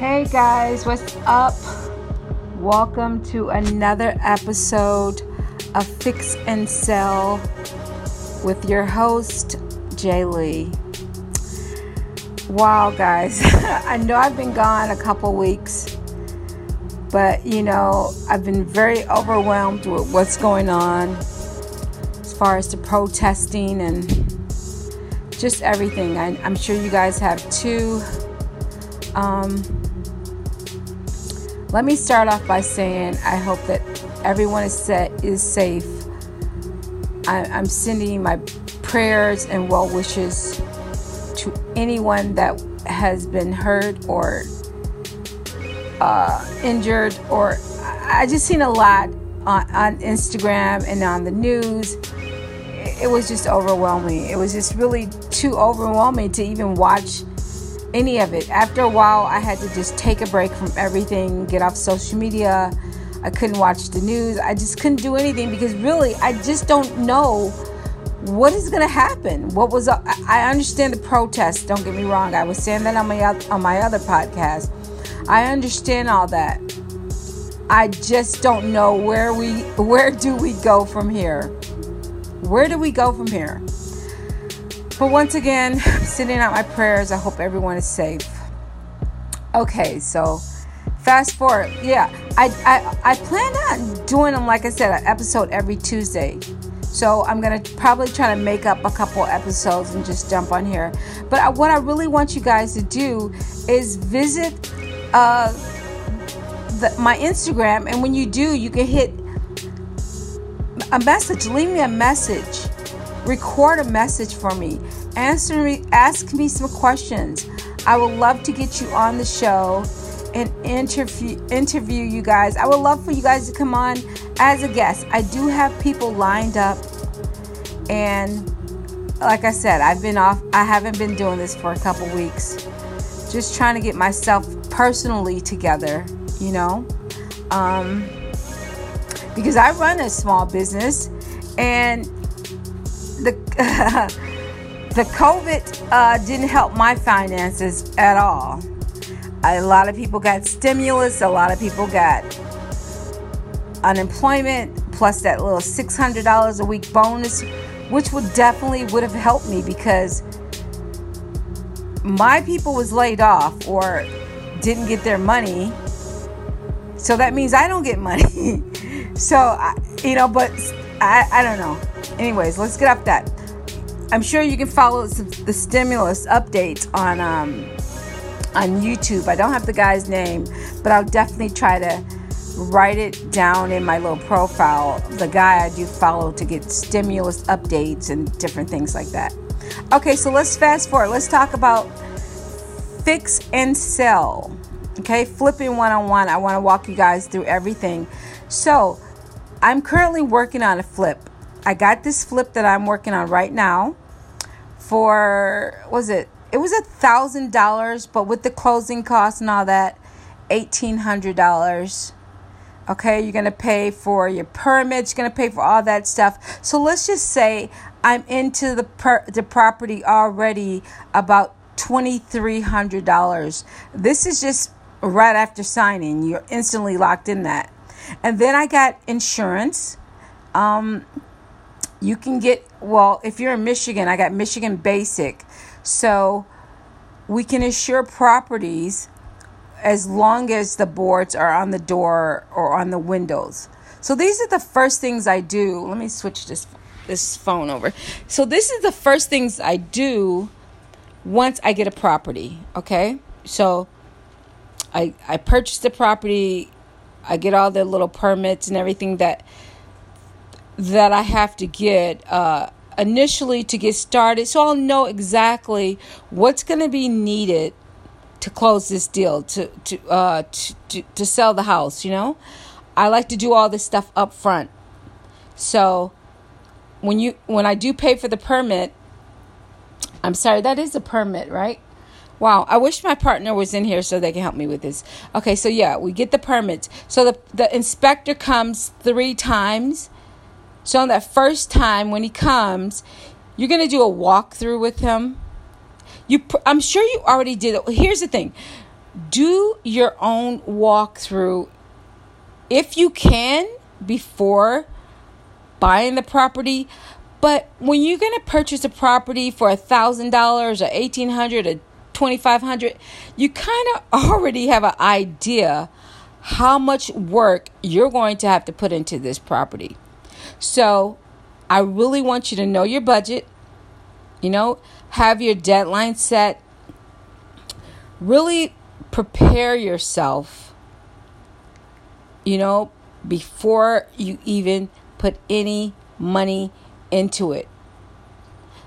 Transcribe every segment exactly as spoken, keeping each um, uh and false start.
Hey guys, what's up? Welcome to another episode of Fix and Sell with your host, Jay Lee. Wow, guys, I know I've been gone a couple weeks, but you know, I've been very overwhelmed with what's going on as far as the protesting and just everything. I, I'm sure you guys have too. Um, let me start off by saying I hope that everyone is set is safe. I, I'm sending my prayers and well wishes to anyone that has been hurt or uh, injured, or I just seen a lot on, on Instagram and on the news. It was just overwhelming. It was just really too overwhelming to even watch any of it. After a while, I had to just take a break from everything, get off social media. I couldn't watch the news. I just couldn't do anything because really, I just don't know what is going to happen. What was I understand the protests. Don't get me wrong. I was saying that on my on my other podcast. I understand all that. I just don't know where we where do we go from here? Where do we go from here? But once again, sending out my prayers. I hope everyone is safe. Okay, so fast forward. Yeah, I, I, I plan on doing them, like I said, an episode every Tuesday. So I'm going to probably try to make up a couple episodes and just jump on here. But I, what I really want you guys to do is visit uh, the, my Instagram. And when you do, you can hit a message. Leave me a message. Record a message for me. Answer me, ask me some questions. I would love to get you on the show and interview interview you guys. I would love for you guys to come on as a guest. I do have people lined up, and like I said, I've been off. I haven't been doing this for a couple weeks. Just trying to get myself personally together, you know, um, because I run a small business, and The uh, the COVID uh, didn't help my finances at all. A lot of people got stimulus. A lot of people got unemployment, plus that little six hundred dollars a week bonus, which would definitely would have helped me because my people was laid off or didn't get their money. So that means I don't get money. so, I, you know, but I, I don't know. Anyways, let's get off that. I'm sure you can follow the stimulus updates on um, on YouTube. I don't have the guy's name, but I'll definitely try to write it down in my little profile. The guy I do follow to get stimulus updates and different things like that. Okay, so let's fast forward. Let's talk about fix and sell. Okay, flipping one-on-one. I want to walk you guys through everything. So I'm currently working on a flip. I got this flip that I'm working on right now for, was it? It was one thousand dollars, but with the closing costs and all that, one thousand eight hundred dollars. Okay, you're going to pay for your permits, you're going to pay for all that stuff. So let's just say I'm into the per- the property already about two thousand three hundred dollars. This is just right after signing. You're instantly locked in that. And then I got insurance. Um... You can get, well, if you're in Michigan, I got Michigan Basic. So we can insure properties as long as the boards are on the door or on the windows. So these are the first things I do. Let me switch this this phone over. So this is the first things I do once I get a property, okay? So I I purchase the property. I get all the little permits and everything that... that I have to get uh, initially to get started. So I'll know exactly what's going to be needed to close this deal, to to, uh, to to to sell the house, you know. I like to do all this stuff up front. So when you when I do pay for the permit, I'm sorry, that is a permit, right? Wow, I wish my partner was in here so they can help me with this. Okay, so yeah, we get the permits. So the, the inspector comes three times. So on that first time when he comes, you're going to do a walkthrough with him. You, I'm sure you already did it. Here's the thing. Do your own walkthrough if you can before buying the property. But when you're going to purchase a property for one thousand dollars or eighteen hundred dollars or twenty-five hundred dollars, you kind of already have an idea how much work you're going to have to put into this property. So I really want you to know your budget, you know, have your deadline set, really prepare yourself, you know, before you even put any money into it.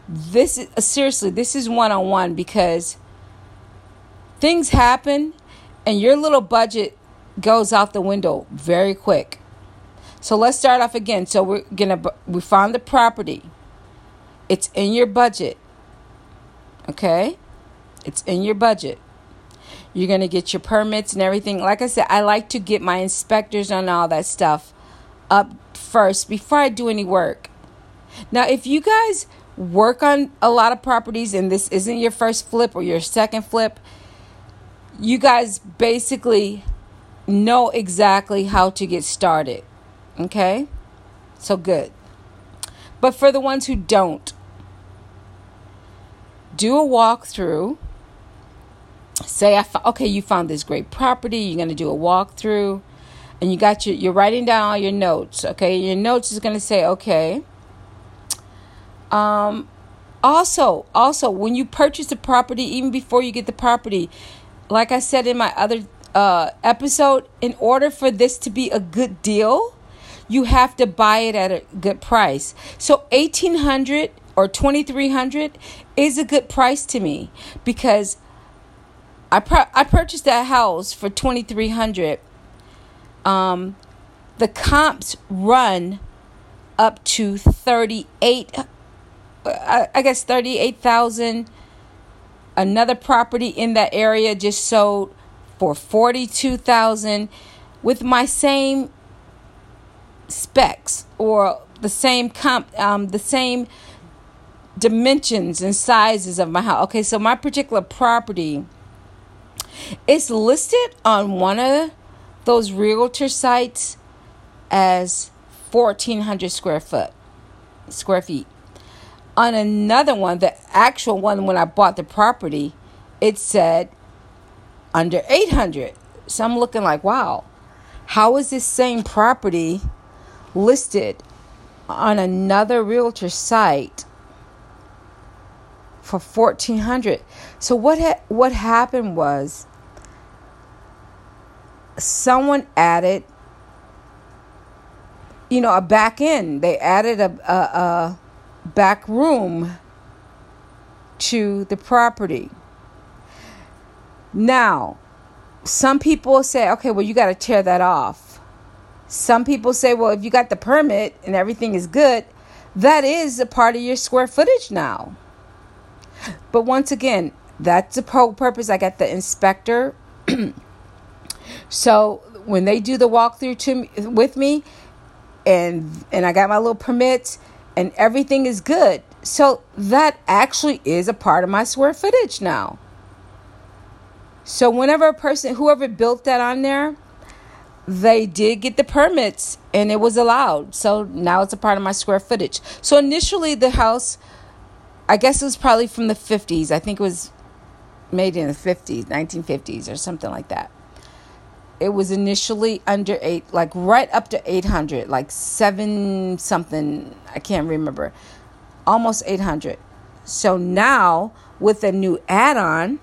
This is seriously, this is one-on-one, because things happen and your little budget goes out the window very quick. So let's start off again. So we're gonna we found the property. It's in your budget. Okay? It's in your budget. You're going to get your permits and everything. Like I said, I like to get my inspectors and all that stuff up first before I do any work. Now, if you guys work on a lot of properties and this isn't your first flip or your second flip, you guys basically know exactly how to get started. Okay? So good. But for the ones who don't, do a walkthrough. Say, I f- okay, you found this great property. You're going to do a walkthrough. And you got your, you're writing down all your notes, okay? Your notes is going to say, okay. Um, also, also, when you purchase the property, even before you get the property, like I said in my other uh, episode, in order for this to be a good deal, you have to buy it at a good price. So eighteen hundred dollars or twenty-three hundred dollars is a good price to me, because I pr- I purchased that house for twenty-three hundred dollars. Um, the comps run up to thirty-eight. I, I guess thirty-eight thousand dollars. Another property in that area just sold for forty-two thousand dollars with my same specs, or the same comp, um, the same dimensions and sizes of my house. Okay, so my particular property, it's listed on one of those realtor sites as fourteen hundred square foot, square feet. On another one, the actual one when I bought the property, it said under eight hundred. So I'm looking like, wow, how is this same property listed on another realtor site for fourteen hundred dollars? So what ha- what happened was, someone added, you know, a back end. They added a, a, a back room to the property. Now, some people say, okay, well, you got to tear that off. Some people say, well, if you got the permit and everything is good, that is a part of your square footage now. But once again, that's the whole purpose. I got the inspector. So when they do the walkthrough to me, with me, and and I got my little permits and everything is good, so that actually is a part of my square footage now. So whenever a person, whoever built that on there, they did get the permits and it was allowed. So now it's a part of my square footage. So initially the house, I guess it was probably from the fifties. I think it was made in the fifties, nineteen fifties or something like that. It was initially under eight, like right up to eight hundred, like seven something. I can't remember. Almost eight hundred. So now with a new add-on,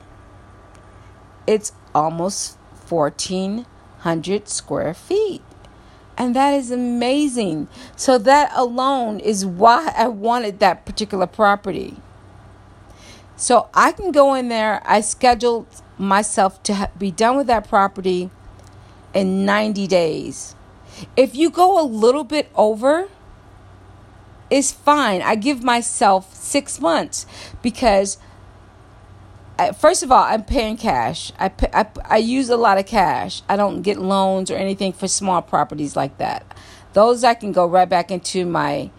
it's almost fourteen hundred square feet. And that is amazing. So that alone is why I wanted that particular property. So I can go in there. I scheduled myself to ha- be done with that property in ninety days. If you go a little bit over, it's fine. I give myself six months because, I, first of all, I'm paying cash. I, pay, I, I use a lot of cash. I don't get loans or anything for small properties like that. Those I can go right back into my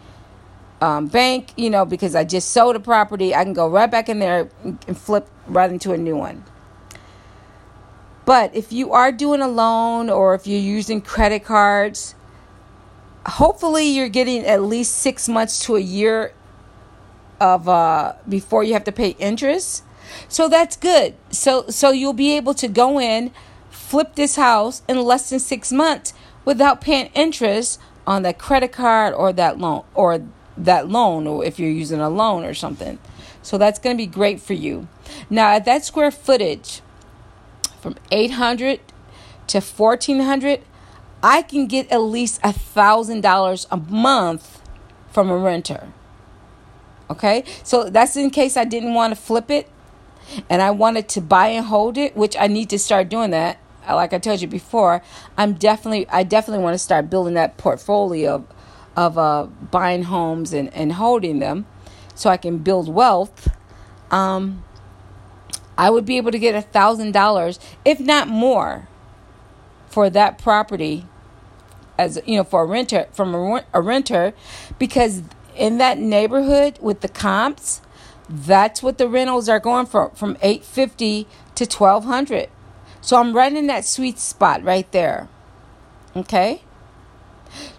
um, bank, you know, because I just sold a property. I can go right back in there and flip right into a new one. But if you are doing a loan or if you're using credit cards, hopefully you're getting at least six months to a year of uh, before you have to pay interest. So that's good. So so you'll be able to go in, flip this house in less than six months without paying interest on that credit card or that loan or that loan or if you're using a loan or something. So that's going to be great for you. Now, at that square footage, from eight hundred to fourteen hundred, I can get at least one thousand dollars a month from a renter. Okay? So that's in case I didn't want to flip it and I wanted to buy and hold it, which I need to start doing that. Like I told you before, I'm definitely I definitely want to start building that portfolio of, of uh, buying homes and, and holding them so I can build wealth. Um, I would be able to get one thousand dollars, if not more, for that property, as you know, for a renter from a, a renter, because in that neighborhood with the comps, that's what the rentals are going for, from eight fifty to twelve hundred. So I'm right in that sweet spot right there. Okay.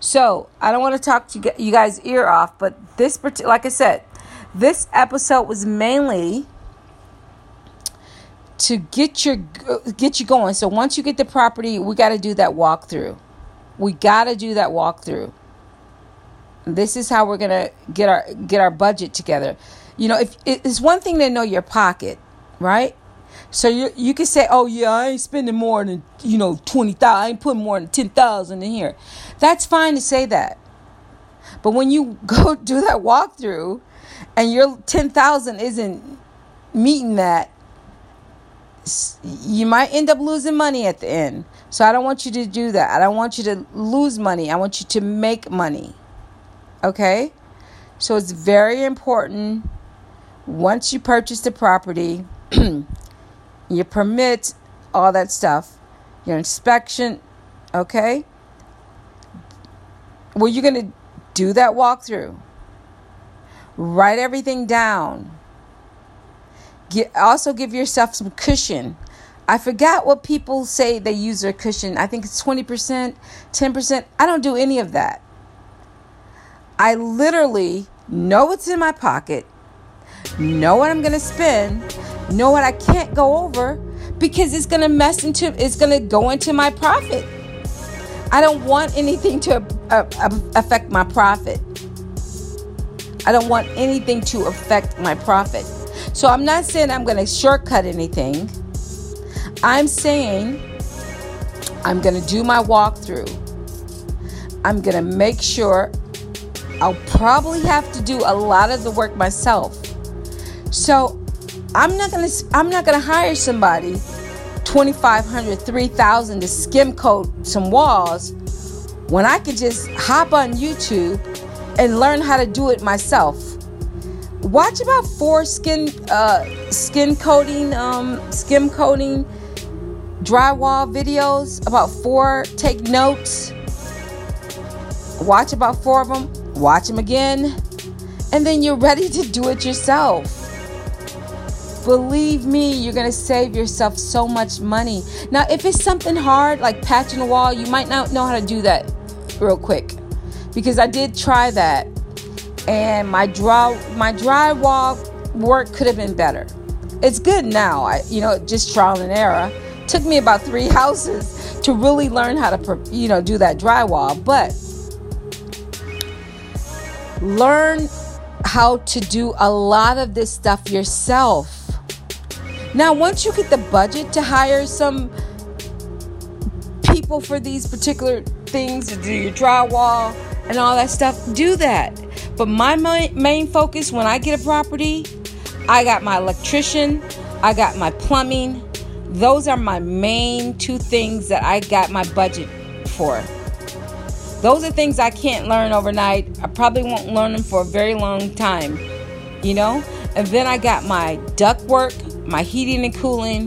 So I don't want to talk to you guys ear off, but this, like I said, this episode was mainly to get your get you going. So once you get the property, we got to do that walkthrough. We got to do that walkthrough. This is how we're gonna get our get our budget together. You know, if it's one thing to know your pocket, right? So you you can say, oh yeah, I ain't spending more than, you know, twenty thousand. I ain't putting more than ten thousand in here. That's fine to say that, but when you go do that walkthrough, and your ten thousand isn't meeting that, you might end up losing money at the end. So I don't want you to do that. I don't want you to lose money. I want you to make money. Okay? So it's very important, once you purchase the property, your permits, all that stuff, your inspection, okay? Well, you're going to do that walkthrough. Write everything down. Get, also give yourself some cushion. I forgot what people say they use their cushion. I think it's twenty percent, ten percent. I don't do any of that. I literally know what's in my pocket, know what I'm going to spend, know what I can't go over, because it's going to mess into, it's going to go into my profit. I don't want anything to uh, uh, affect my profit. I don't want anything to affect my profit. So I'm not saying I'm going to shortcut anything. I'm saying I'm going to do my walkthrough. I'm going to make sure. I'll probably have to do a lot of the work myself. So I'm not going to I'm not going to hire somebody twenty-five hundred dollars, three thousand dollars to skim coat some walls when I could just hop on YouTube and learn how to do it myself. Watch about four skin uh, skin coating, um, skim coating drywall videos. About four. Take notes. Watch about four of them. Watch them again. And then you're ready to do it yourself. Believe me, you're going to save yourself so much money. Now, if it's something hard, like patching a wall, you might not know how to do that real quick. Because I did try that. And my draw, my drywall work could have been better. It's good now. I, you know, just trial and error. Took me about three houses to really learn how to, you know, do that drywall. But learn how to do a lot of this stuff yourself. Now, once you get the budget to hire some people for these particular things, to do your drywall and all that stuff, do that. But my main focus when I get a property, I got my electrician, I got my plumbing. Those are my main two things that I got my budget for. Those are things I can't learn overnight. I probably won't learn them for a very long time, you know? And then I got my duct work, my heating and cooling.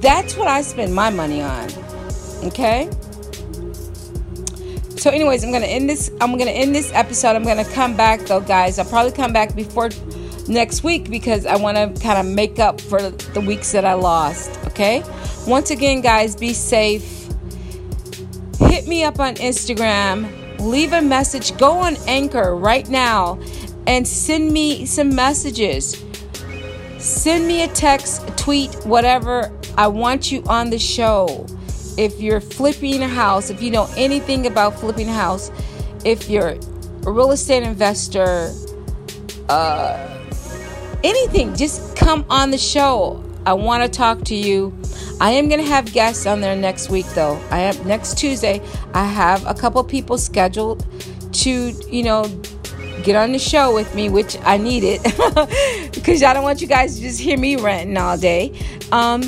That's what I spend my money on, okay? So anyways, I'm going to end this I'm going to end this episode. I'm going to come back though, guys. I'll probably come back before next week because I want to kind of make up for the weeks that I lost, okay? Once again, guys, be safe. Hit me up on Instagram. Leave a message. Go on Anchor right now and send me some messages. Send me a text, tweet, whatever. I want you on the show. If you're flipping a house, if you know anything about flipping a house, if you're a real estate investor, uh, anything, just come on the show. I want to talk to you. I am going to have guests on there next week, though. I am next Tuesday. I have a couple people scheduled to, you know, get on the show with me, which I need it because I don't want you guys to just hear me ranting all day. Um,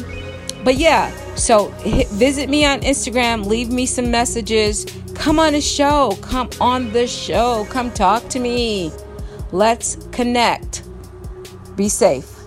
but yeah, so hit, visit me on Instagram. Leave me some messages. Come on the show. Come on the show. Come talk to me. Let's connect. Be safe.